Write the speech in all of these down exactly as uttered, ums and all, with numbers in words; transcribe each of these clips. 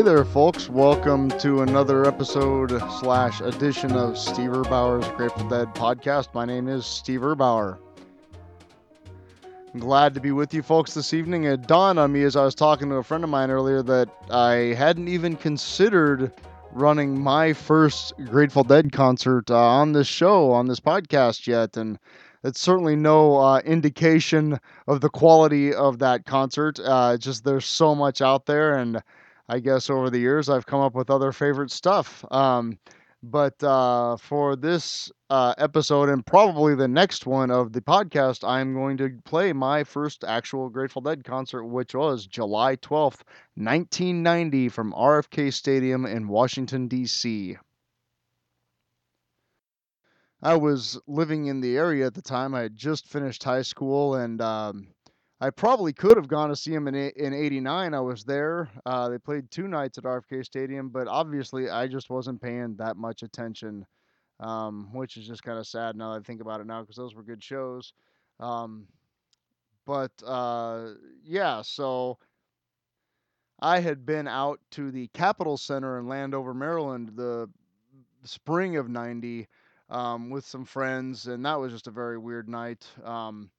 Hey there, folks. Welcome to another episode slash edition of Steve Urbauer's Grateful Dead podcast. My name is Steve Urbauer. I'm glad to be with you folks this evening. It dawned on me as I was talking to a friend of mine earlier that I hadn't even considered running my first Grateful Dead concert uh, on this show, on this podcast yet, and it's certainly no uh, indication of the quality of that concert. Uh, just there's so much out there, and I guess over the years I've come up with other favorite stuff. Um, but uh, for this uh, episode and probably the next one of the podcast, I'm going to play my first actual Grateful Dead concert, which was July twelfth, nineteen ninety from R F K Stadium in Washington, D C I was living in the area at the time. I had just finished high school, and um, I probably could have gone to see him in in eighty-nine. I was there. Uh, they played two nights at R F K Stadium, but obviously I just wasn't paying that much attention, um, which is just kind of sad now that I think about it now, because those were good shows. Um, but, uh, yeah, so I had been out to the Capitol Center in Landover, Maryland, the spring of ninety um, with some friends, and that was just a very weird night. Um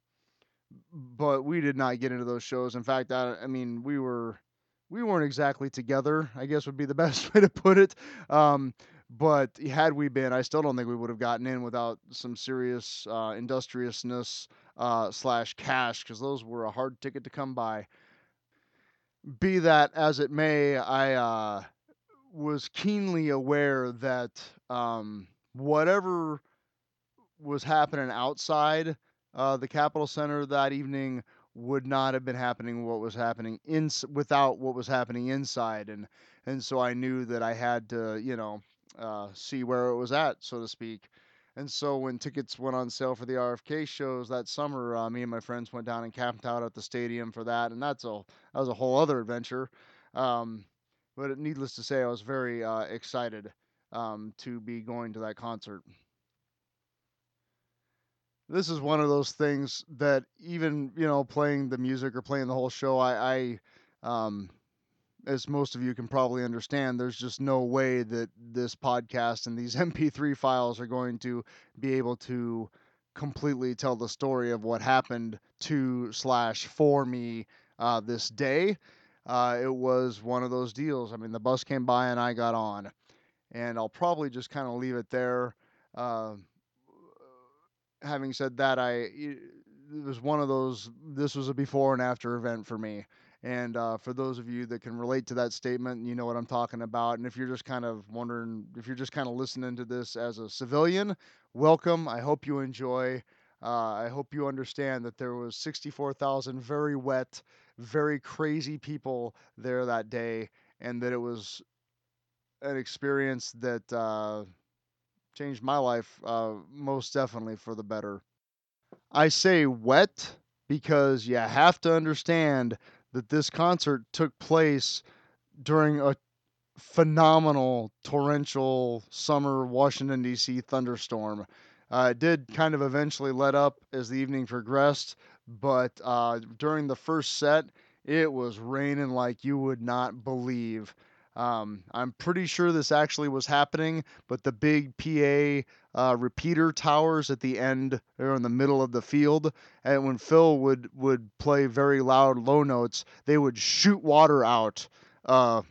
But we did not get into those shows. In fact, I, I mean, we were, we weren't exactly together, I guess would be the best way to put it. Um, but had we been, I still don't think we would have gotten in without some serious uh, industriousness uh, slash cash, because those were a hard ticket to come by. Be that as it may, I uh, was keenly aware that um, whatever was happening outside Uh, the Capitol Center that evening would not have been happening what was happening in without what was happening inside, and and so I knew that I had to, you know, uh, see where it was at, so to speak. And so when tickets went on sale for the R F K shows that summer, uh, me and my friends went down and camped out at the stadium for that, and that's a that was a whole other adventure. Um, but needless to say, I was very uh, excited um, to be going to that concert. This is one of those things that even, you know, playing the music or playing the whole show, I, I um, as most of you can probably understand, there's just no way that this podcast and these M P three files are going to be able to completely tell the story of what happened to slash for me uh, this day. Uh, it was one of those deals. I mean, the bus came by and I got on, and I'll probably just kind of leave it there. Uh, Having said that, I it was one of those. This was a before and after event for me, and uh, for those of you that can relate to that statement, you know what I'm talking about. And if you're just kind of wondering, if you're just kind of listening to this as a civilian, welcome. I hope you enjoy. Uh, I hope you understand that there was sixty-four thousand very wet, very crazy people there that day, and that it was an experience that Uh, changed my life, uh, most definitely for the better. I say wet because you have to understand that this concert took place during a phenomenal torrential summer Washington, D C thunderstorm. Uh, it did kind of eventually let up as the evening progressed, but uh, during the first set, it was raining like you would not believe. Um, I'm pretty sure this actually was happening, but the big P A uh, repeater towers at the end or in the middle of the field, and when Phil would, would play very loud low notes, they would shoot water out uh,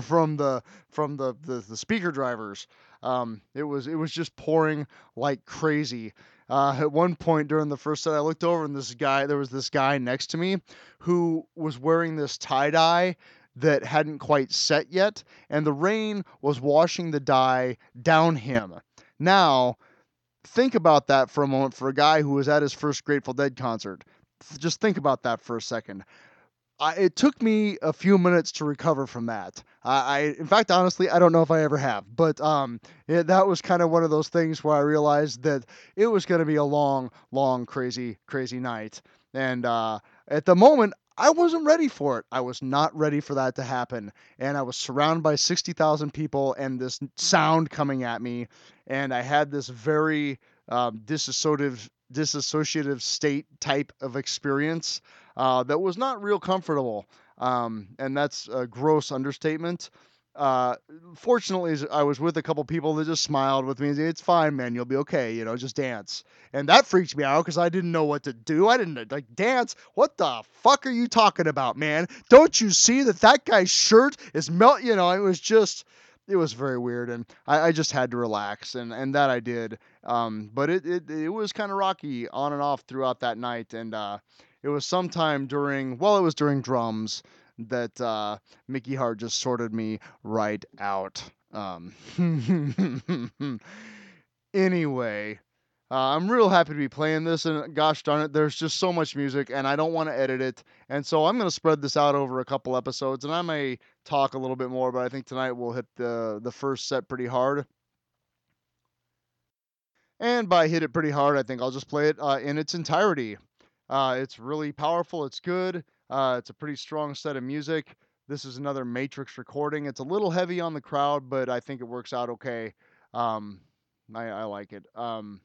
from the from the, the, the speaker drivers. Um, it was it was just pouring like crazy. Uh, at one point during the first set, I looked over and this guy there was this guy next to me who was wearing this tie dye that hadn't quite set yet, and the rain was washing the dye down him. Now, think about that for a moment for a guy who was at his first Grateful Dead concert. Just think about that for a second. I, it took me a few minutes to recover from that. I, I, in fact, honestly, I don't know if I ever have, but um, it, that was kind of one of those things where I realized that it was going to be a long, long, crazy, crazy night. And uh, at the moment, I wasn't ready for it. I was not ready for that to happen. And I was surrounded by sixty thousand people and this sound coming at me. And I had this very um, disassociative, disassociative state type of experience uh, that was not real comfortable. um, and that's a gross understatement. Uh, fortunately, I was with a couple people that just smiled with me and said, "It's fine, man. You'll be okay. You know, just dance." And that freaked me out because I didn't know what to do. I didn't like dance. What the fuck are you talking about, man? Don't you see that that guy's shirt is melt? You know, it was just, it was very weird, and I, I just had to relax, and, and that I did. Um, but it it, it was kind of rocky on and off throughout that night, and uh, it was sometime during well, it was during drums. That uh, Mickey Hart just sorted me right out. Um, anyway, uh, I'm real happy to be playing this, and gosh darn it, there's just so much music, and I don't want to edit it, and so I'm going to spread this out over a couple episodes, and I may talk a little bit more, but I think tonight we'll hit the the first set pretty hard. And by hit it pretty hard, I think I'll just play it uh, in its entirety. Uh, it's really powerful. It's good. Uh, it's a pretty strong set of music. This is another Matrix recording. It's a little heavy on the crowd, but I think it works out okay. Um, I, I like it. Um,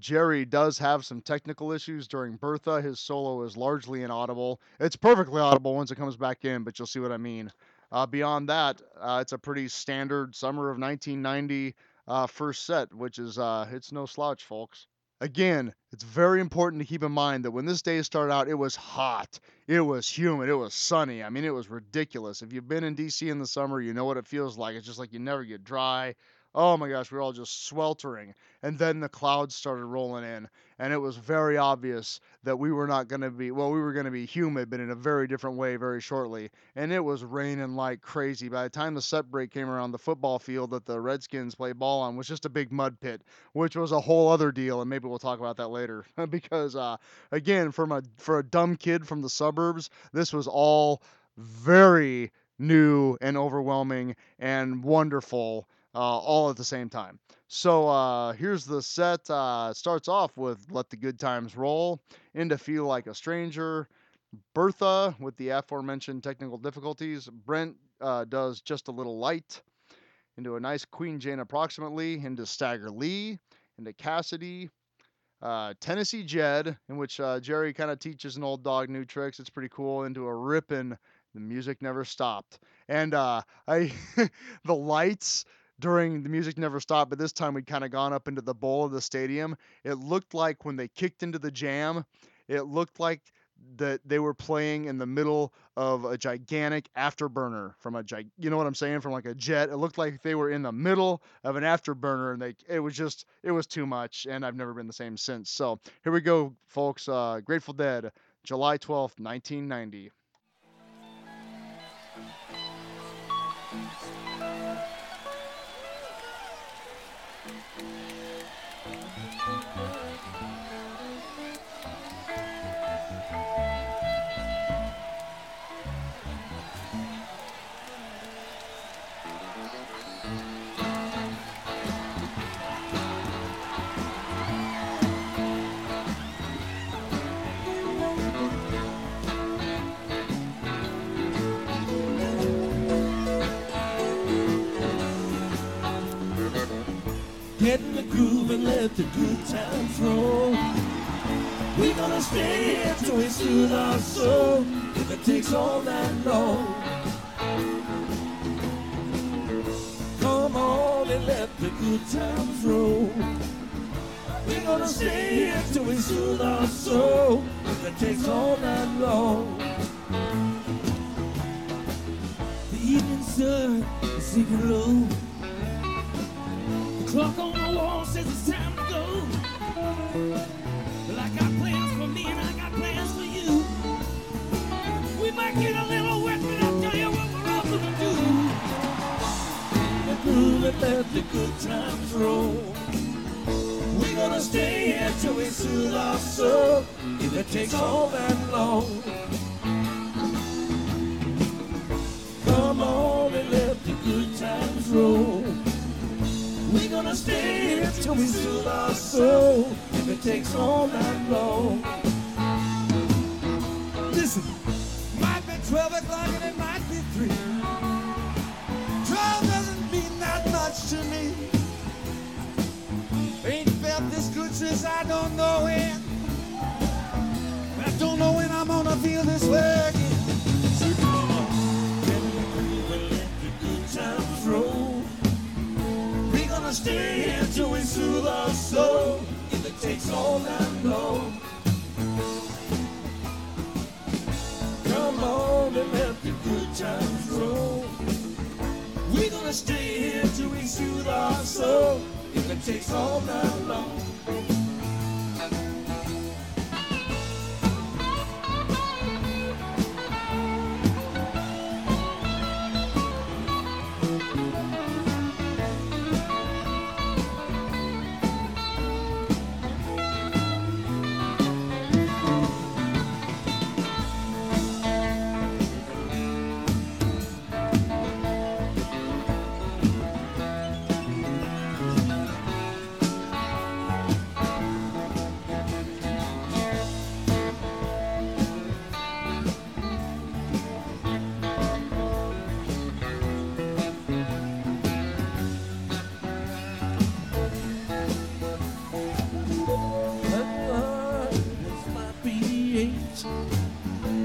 Jerry does have some technical issues during Bertha. His solo is largely inaudible. It's perfectly audible once it comes back in, but you'll see what I mean. Uh, beyond that, uh, it's a pretty standard summer of nineteen ninety uh, first set, which is uh, it's no slouch, folks. Again, it's very important to keep in mind that when this day started out, it was hot, it was humid, it was sunny. I mean, it was ridiculous. If you've been in D C in the summer, you know what it feels like. It's just like you never get dry. Oh my gosh, we were all just sweltering. And then the clouds started rolling in, and it was very obvious that we were not going to be, well, we were going to be humid, but in a very different way very shortly. And it was raining like crazy. By the time the set break came around, the football field that the Redskins play ball on was just a big mud pit, which was a whole other deal, and maybe we'll talk about that later. Because, uh, again, from a, for a dumb kid from the suburbs, this was all very new and overwhelming and wonderful. Uh, all at the same time. So uh, here's the set. Uh, starts off with Let the Good Times Roll, Into Feel Like a Stranger, Bertha with the aforementioned technical difficulties, Brent uh, does Just a Little Light, into a nice Queen Jane Approximately, into Stagger Lee, into Cassidy, uh, Tennessee Jed, in which uh, Jerry kind of teaches an old dog new tricks. It's pretty cool, into a rippin' The Music Never Stopped. And uh, I the lights during The Music Never Stopped, but this time we'd kind of gone up into the bowl of the stadium. It looked like when they kicked into the jam, it looked like that they were playing in the middle of a gigantic afterburner from a, gig- you know what I'm saying? From like a jet. It looked like they were in the middle of an afterburner, and they, it was just, it was too much. And I've never been the same since. So here we go, folks. Uh, Grateful Dead, July twelfth, nineteen ninety. Get in the groove and let the good times roll. We're gonna stay here till we soothe our soul, if it takes all night long. Come on and let the good times roll. We're gonna stay here till we soothe our soul, if it takes all night long. The evening sun is sinking low. Clock on the wall says it's time to go. Well, I got plans for me and I got plans for you. We might get a little wet, but I'll tell you what we're all gonna do. The groove and let the good times roll. We're gonna stay here till we soothe our soul, if it takes all that long. Come on and let the good times roll. We're gonna stay here till we soothe our soul, if it takes all night long. Listen, might be twelve o'clock and it might be three. twelve doesn't mean that much to me. Ain't felt this good since I don't know when. I don't know when I'm gonna I feel this way again. So come on, let me breathe and let the good times roll. We're gonna stay here till we soothe our soul. If it takes all I know. Come on and let the good times roll. We're gonna stay here till we soothe our soul. If it takes all night long. Thank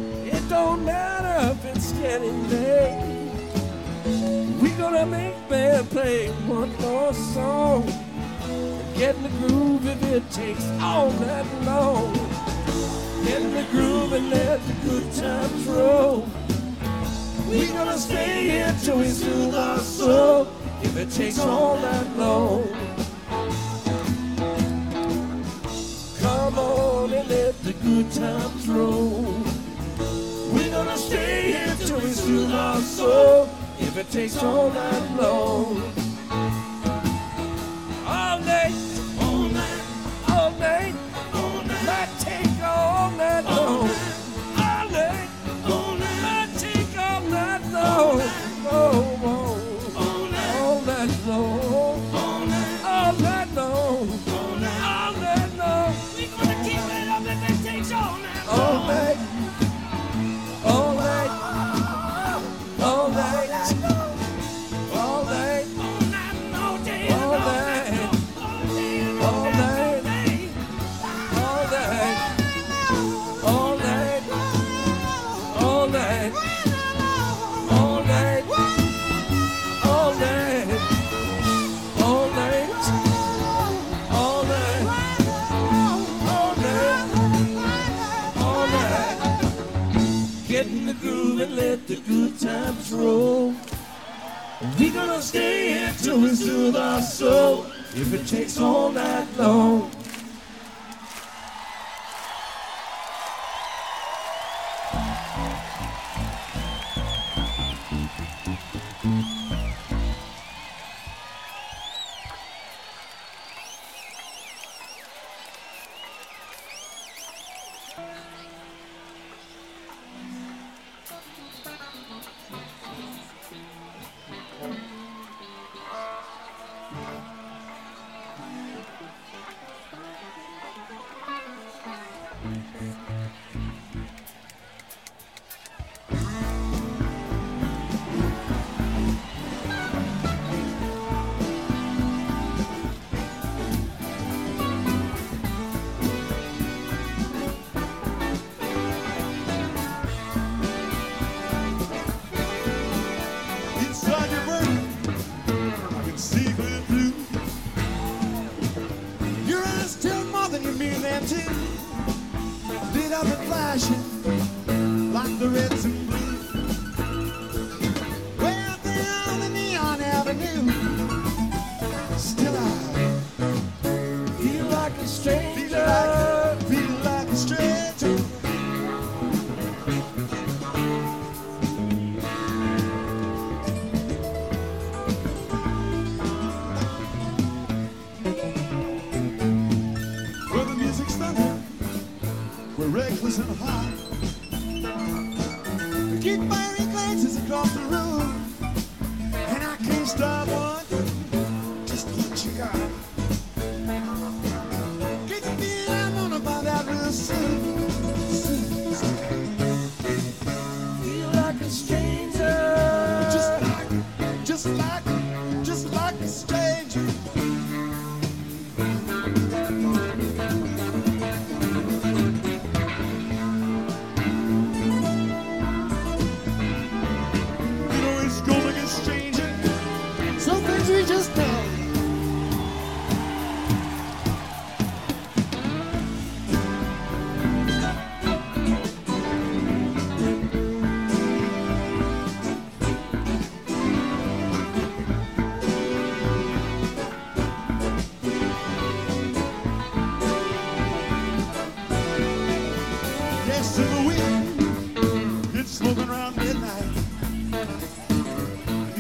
you.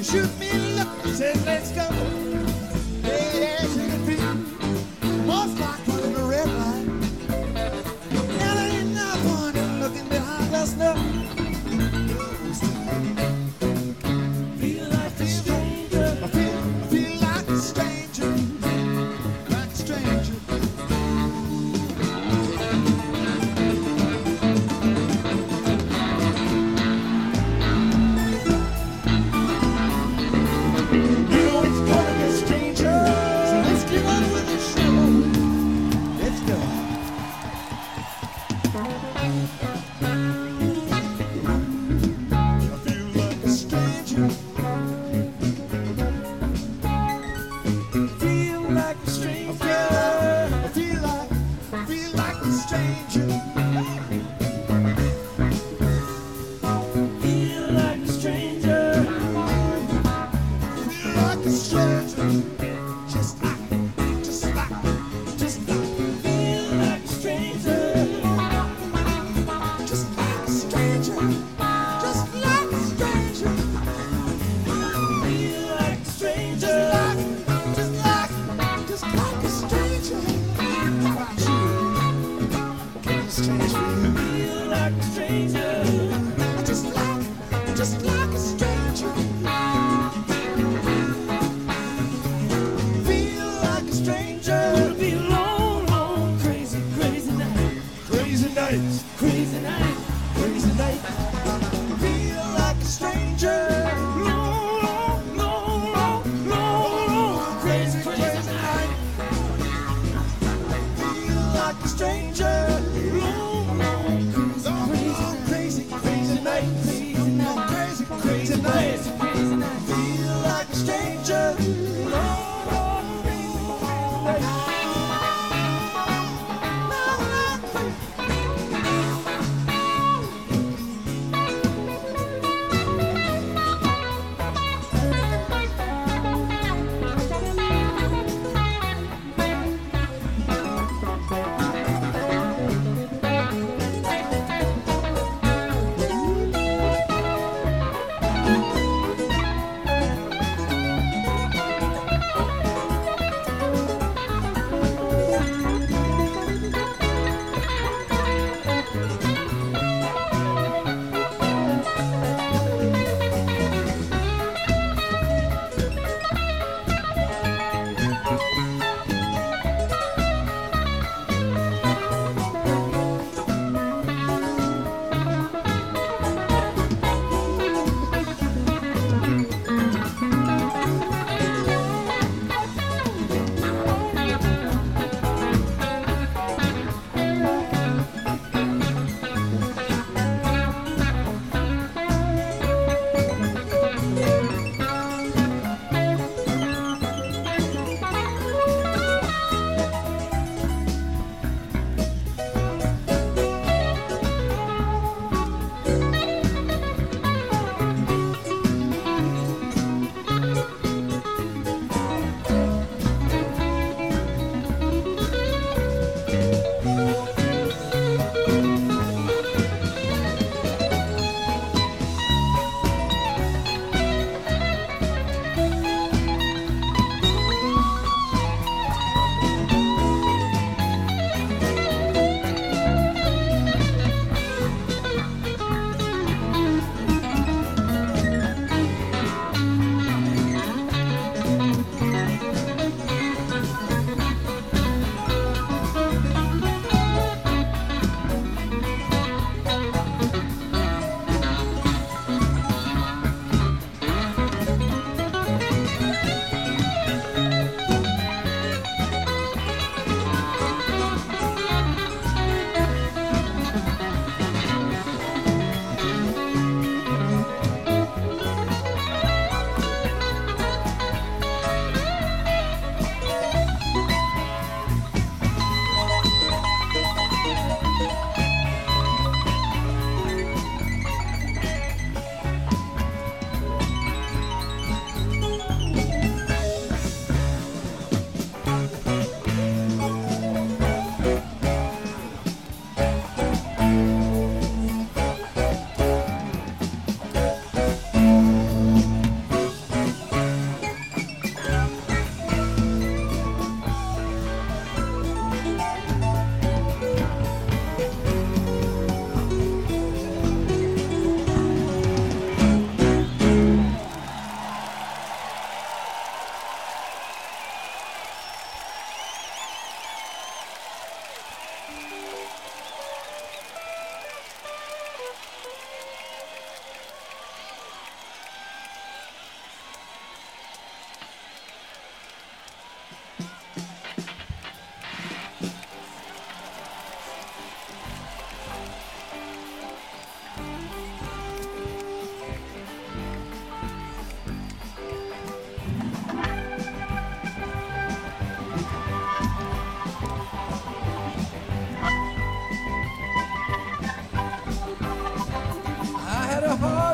shoot me look, said let's go. Hey, yeah, sugar pea, most like running a red light. Now there ain't no point in looking behind us now. Feel like a stranger. I feel, I feel like a stranger, like a stranger. Thank you.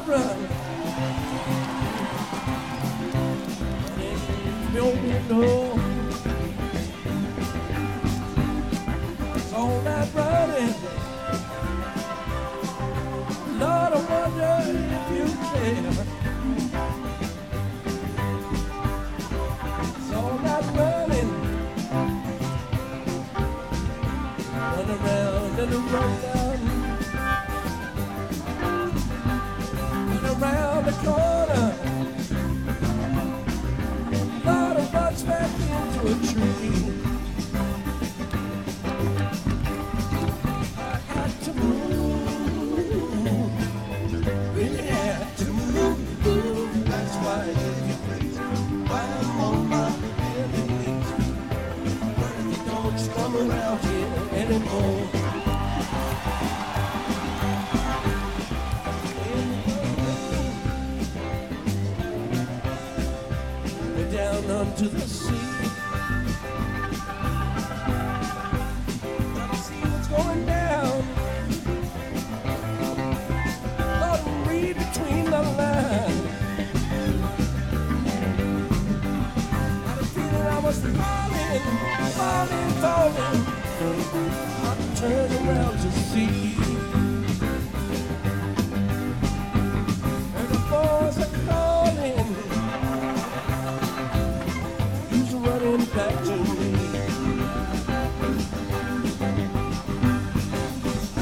run. And don't know. It's all that running. Lord, I wonder if you care. It's all that running. Run around and around. Around the corner, lot of runs back into a tree. I had to move, really had to move. That's why I'm on my knees. Bertha, don't come around here anymore. Unto the sea. Gotta see what's going down. Let me read between the lines. Had a feeling I was falling, falling, falling. I turned around to see. And the boys are calling. Running back to me. I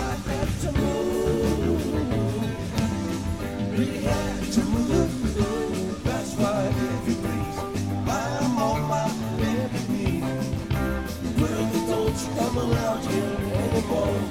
had to move. Really had to move. That's why if you please, I'm on my bended knee. Well, don't you come around here anymore.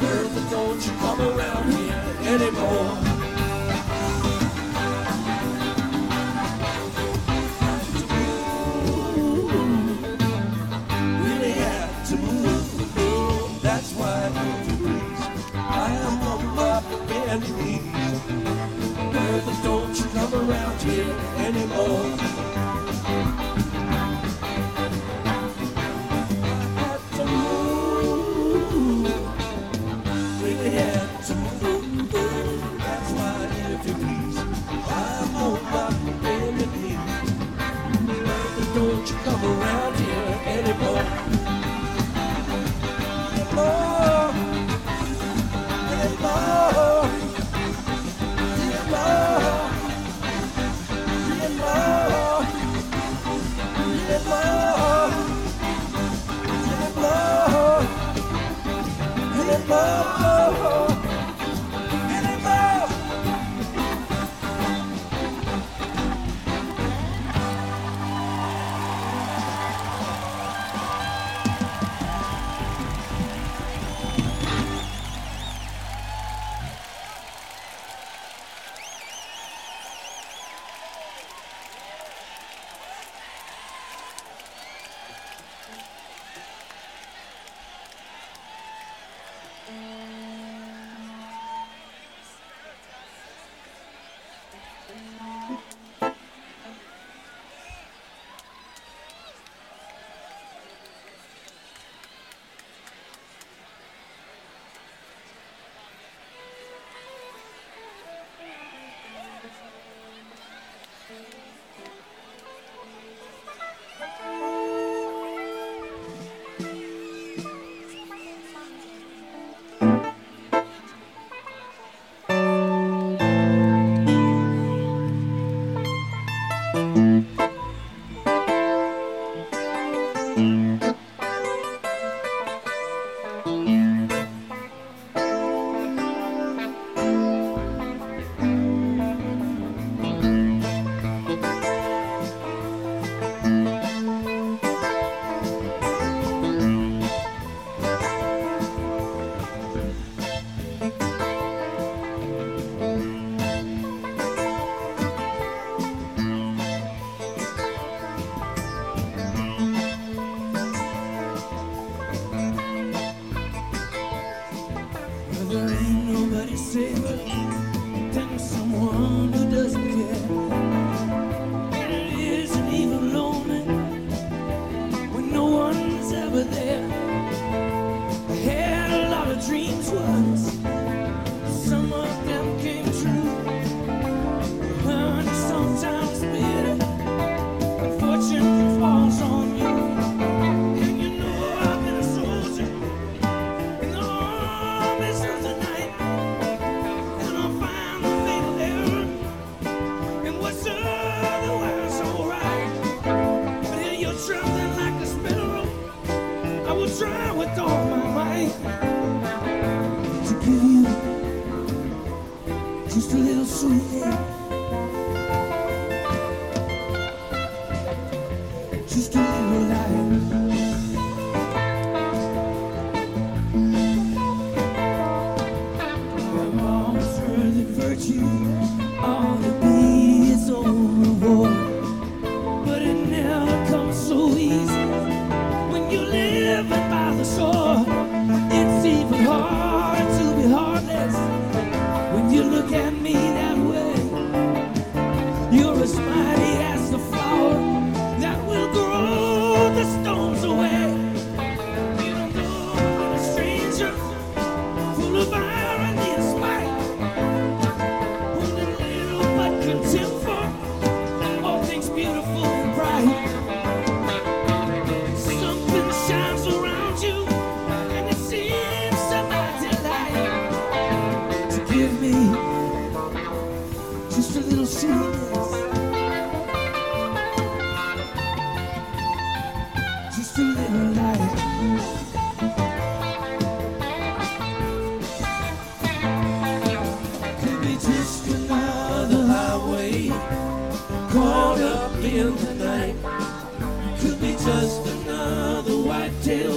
Bertha, don't you come around here anymore.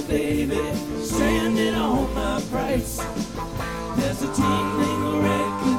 Baby, stranded on my price. There's a tingling wreck.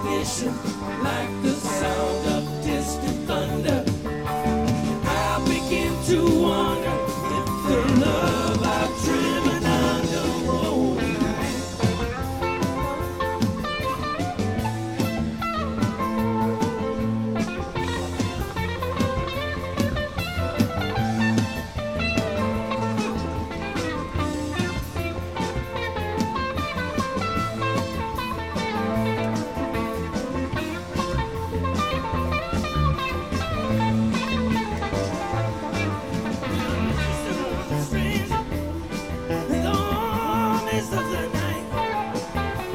eyes of the night,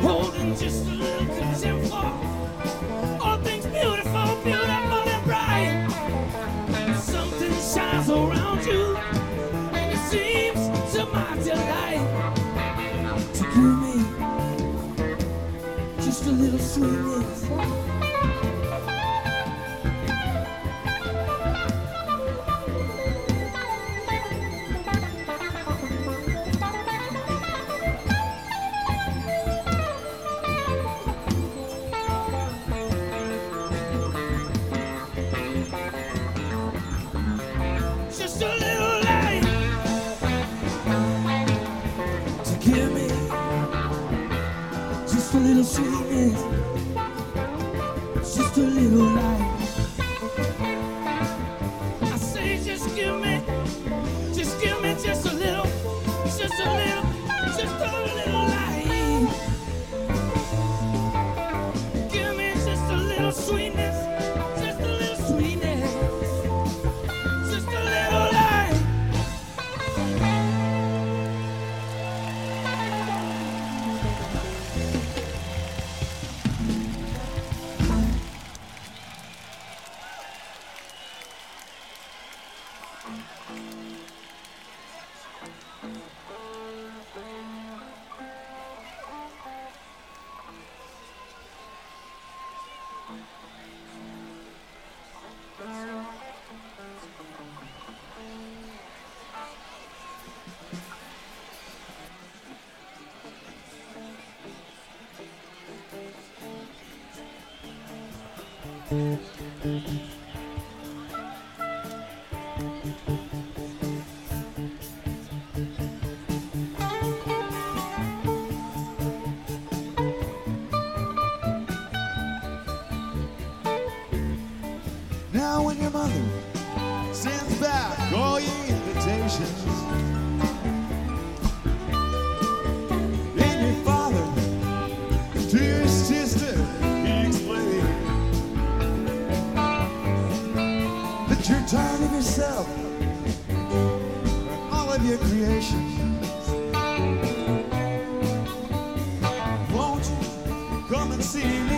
holding just a little contempt for all things beautiful, beautiful and bright. Something shines around you, and it seems to my delight to give me just a little sweetness. Just a little light. I say, just give me, just give me just a little, just a little, just a little light. Give me just a little sweetness, just a little sweetness, just a little light. Now when your mother sends back all your invitations, and your father to your sister explains that you're tired of yourself and all of your creations, won't you come and see me?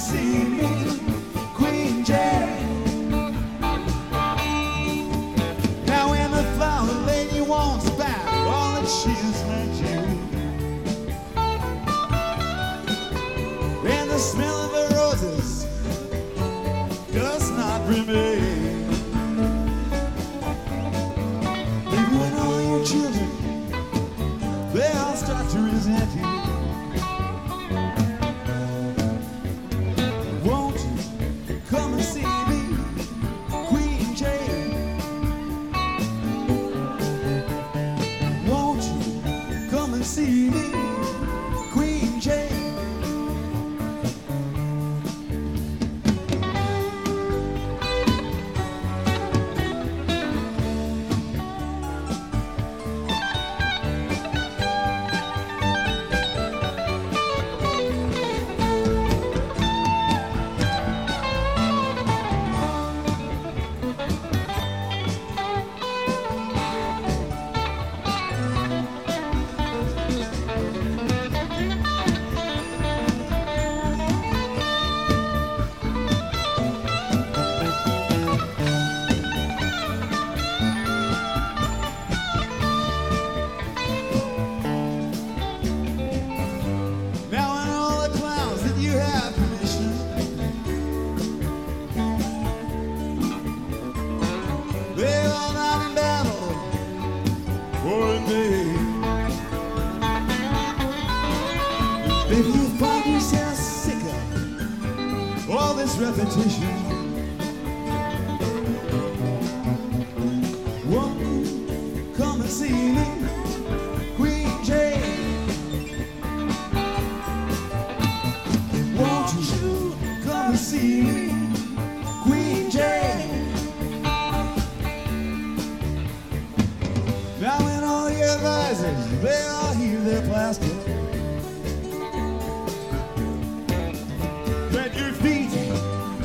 See me, Queen Jane. Now when the flower lady wants back all that she's lent you, and the smell of the roses does not remain, maybe when all your children, they'll start to resent you. See me, Queen Jane.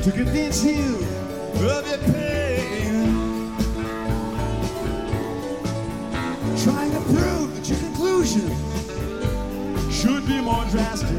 To convince you of your pain. solution should be more drastic.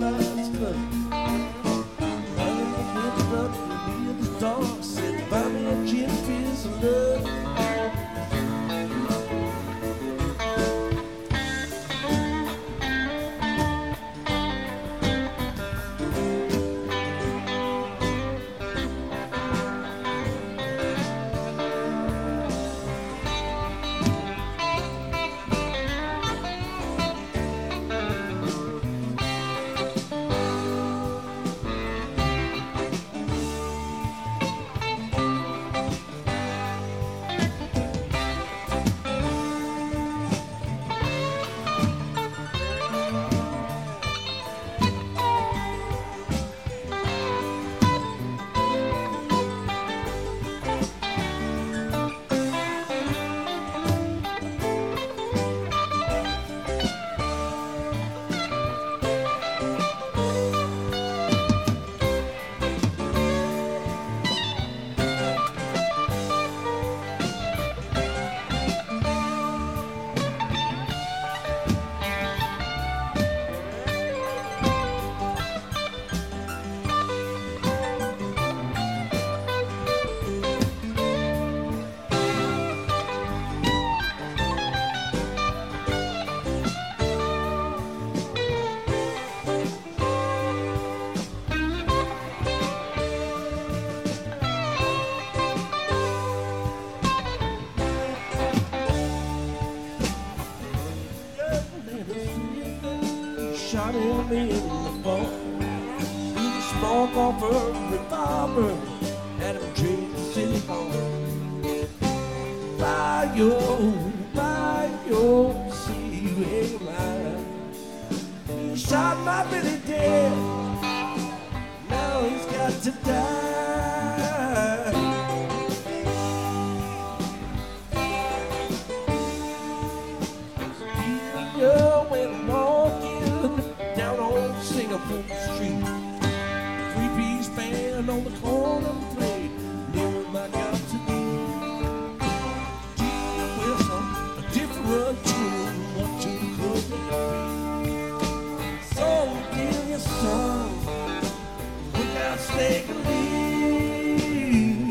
Lines, but running me in the fall. Be the smoke off her revolver and I'm drinking silly corn. Buy your, buy your, see you ain't mine. You shot my Billy dead, now he's got to die. Street, three-piece band on the corner played near my God to be. Dealing with a different tune, what you could be. So give your song, look out, Stagger Lee.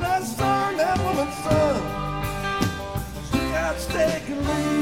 That song that woman sung, look out, Stagger Lee.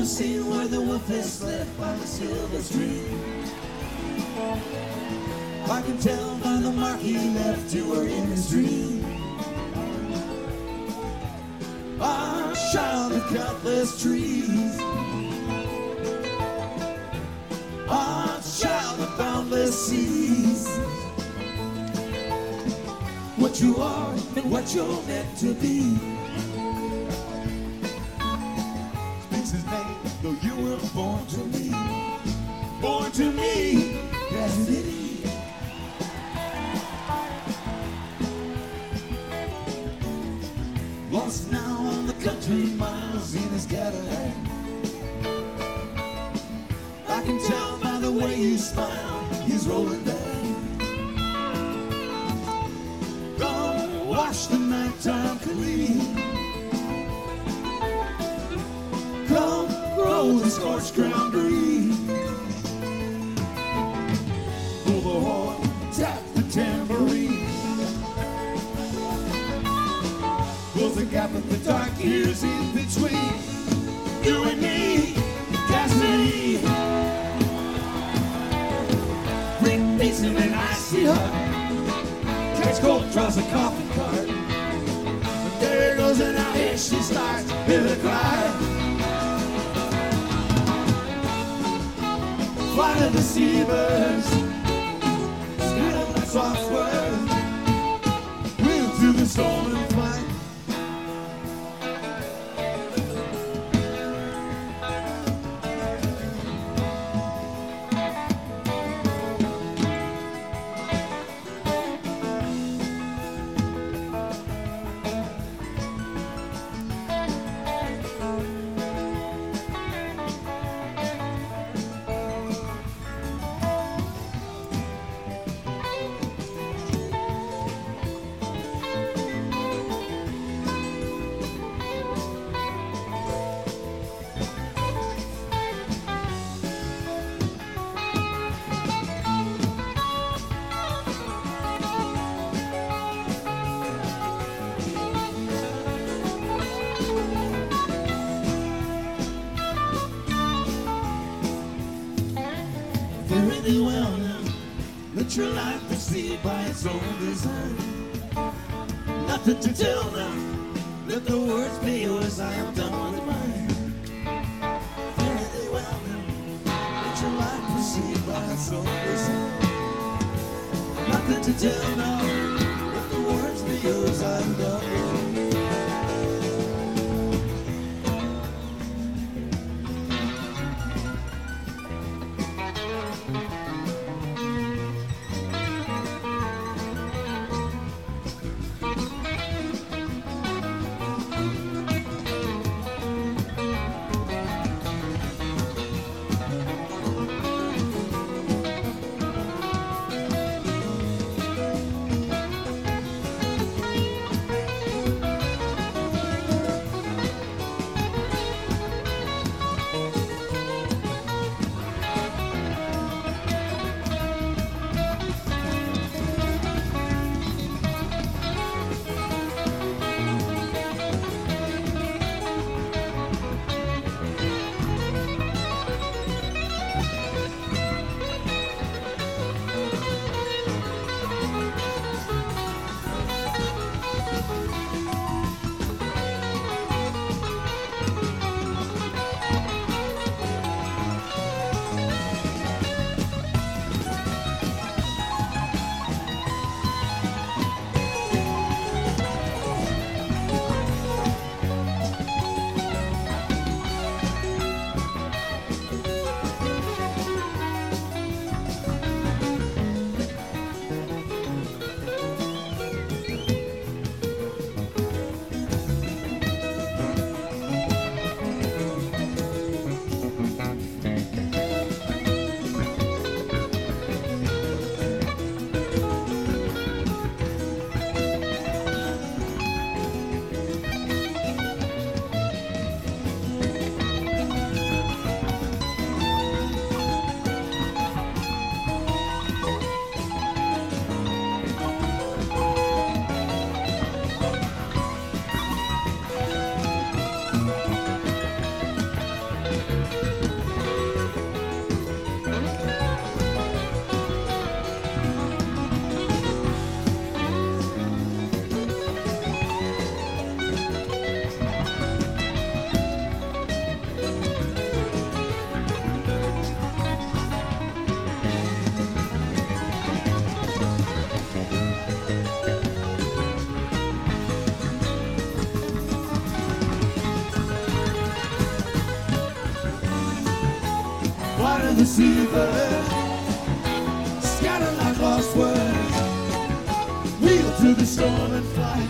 I've seen where the wolf is left by the silver stream. I can tell by the mark he left you were in his dream. I shall the countless trees. I shall the boundless seas. What you are and what you're meant to be. You were born to me, born to me, Cassidy. Lost now on the country miles in his Cadillac. I can tell by the way you smile, he's rolling back. Go wash the nighttime clean. The scorched ground green. Pull the horn, tap the tambourine. Close the gap of the dark years in between. You and me, Cassidy. Rick meets him in icy hut. Catch cold, draws a coffee cart. But there goes and out here she starts with a cry. Why the deceivers, scared like soft words, we'll do the storm and fly. be well now. Let your life proceed by its own design. Nothing to tell now. Let the words be yours, I have done with mine. Fare thee well now. Let your life proceed by its own design. Nothing to tell now. Let the words be yours, I have done with mine. Deceiver, scattered like lost words, wheel through the storm and flight.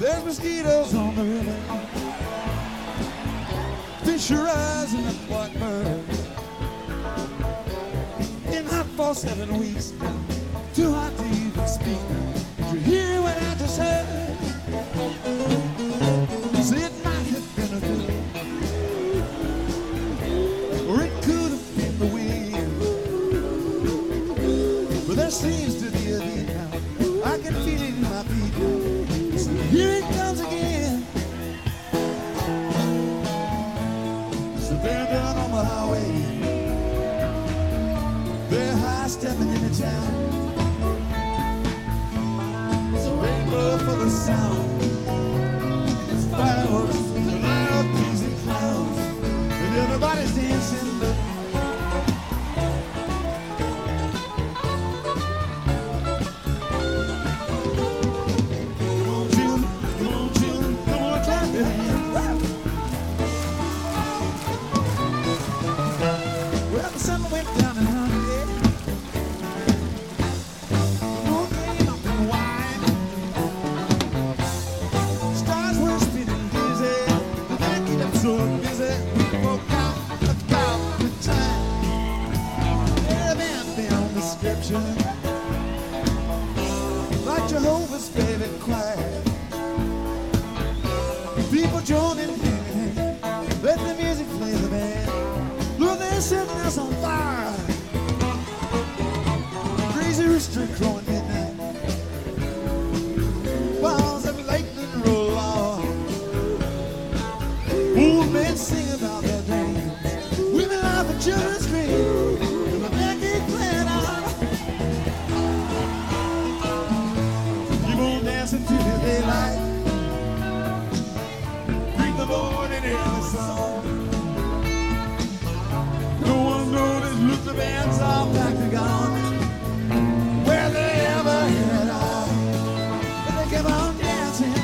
There's mosquitoes on the river, fishers and blackbirds. Been hot for seven weeks, too hot to even speak. Did you hear what I just heard? It might have been a good, or it could have been the wind. But there seems to be a need now. I can feel it in my feet. Here it comes again. It's the band down on the highway. They're high stepping in the town. It's a rainbow for the sound. It's fireworks, the light up keys and clowns, and everybody's dancing. The like Jehovah's favorite choir, people joining hand in hand. Let the music play the band. Look, they're setting us on fire. Crazy rooster crowing at midnight. Balls of lightning roll on. Old men sing about their dreams. Women laugh at children's screams. Daylight, greet the Lord and hear the song. No one noticed, look, the band's all back to gone. Where they ever hear it all, but they kept on dancing.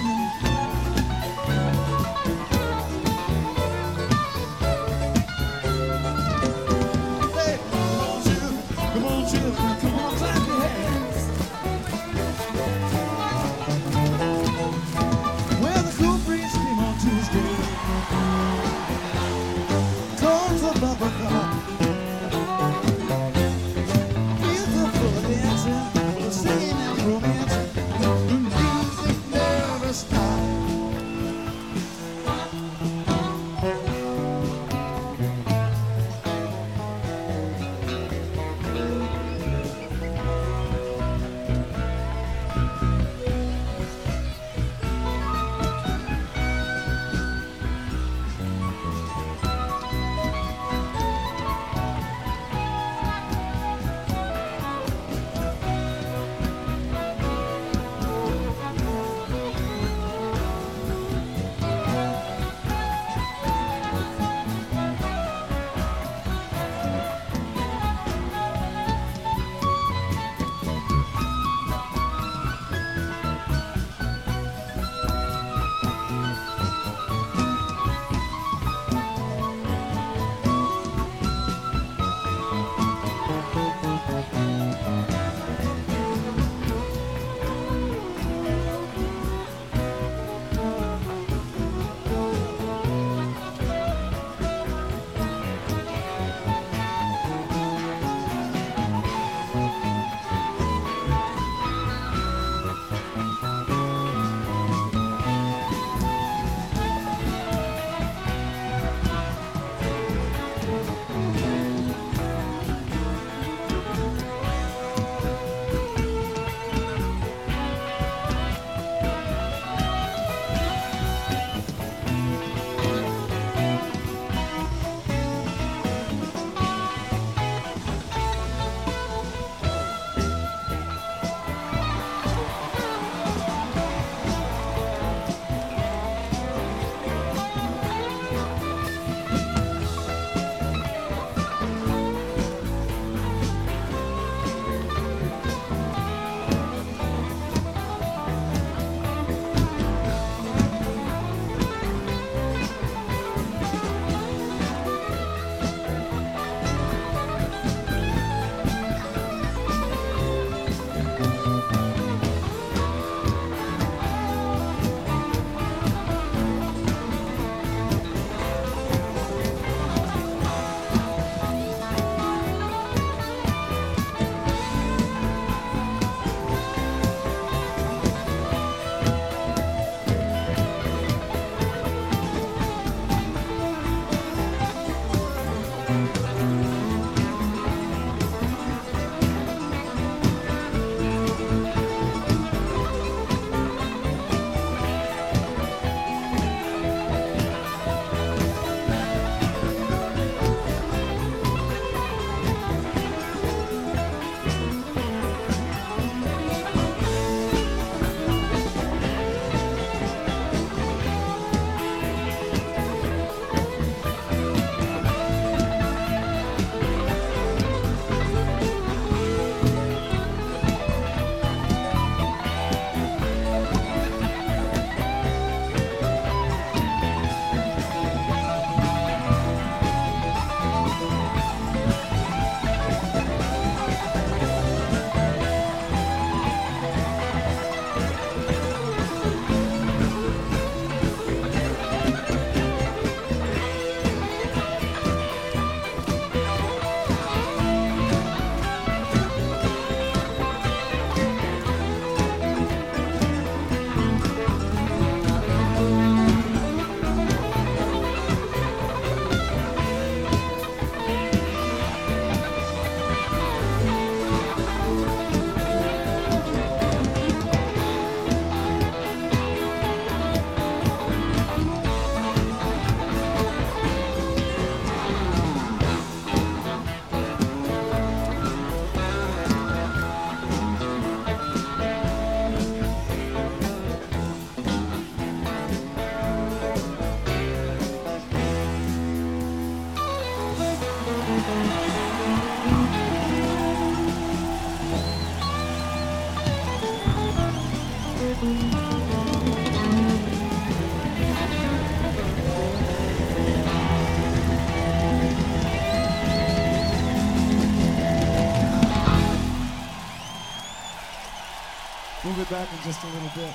be back in just a little bit.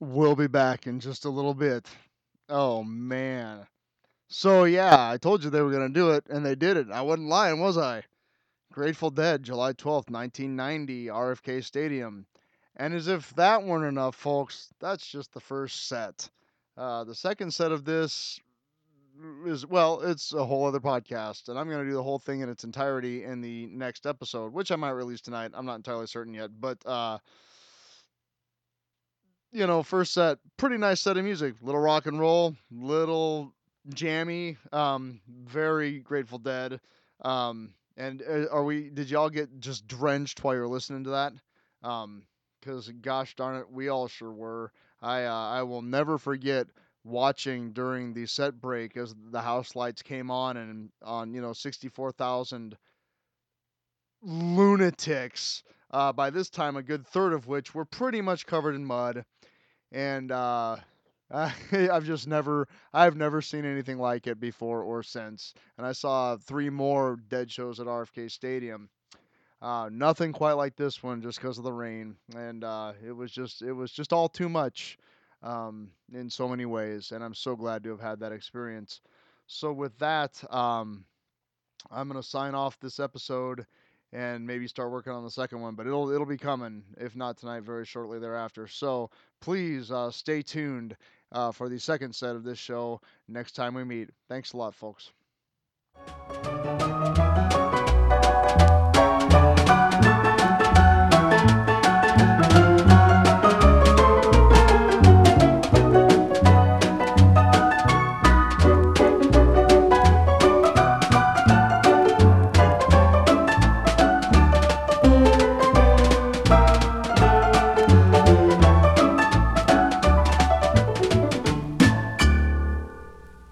We'll be back in just a little bit. Oh, man. So, yeah, I told you they were going to do it, and they did it. I wasn't lying, was I? Grateful Dead, July twelfth, nineteen ninety, R F K Stadium. And as if that weren't enough, folks, that's just the first set. Uh, the second set of this is, well, it's a whole other podcast, and I'm going to do the whole thing in its entirety in the next episode, which I might release tonight. I'm not entirely certain yet, but, uh, you know, first set, pretty nice set of music. Little rock and roll, little jammy, um, very Grateful Dead. Um, and are we, did y'all get just drenched while you're listening to that? Um, Because, gosh darn it, we all sure were. I uh, I will never forget watching during the set break as the house lights came on and on, you know, sixty-four thousand lunatics. Uh, by this time, a good third of which were pretty much covered in mud. And uh, I, I've just never, I've never seen anything like it before or since. And I saw three more Dead shows at R F K Stadium. Uh, nothing quite like this one just because of the rain. And, uh, it was just, it was just all too much, um, in so many ways. And I'm so glad to have had that experience. So with that, um, I'm going to sign off this episode and maybe start working on the second one, but it'll, it'll be coming if not tonight, very shortly thereafter. So please, uh, stay tuned, uh, for the second set of this show next time we meet. Thanks a lot, folks.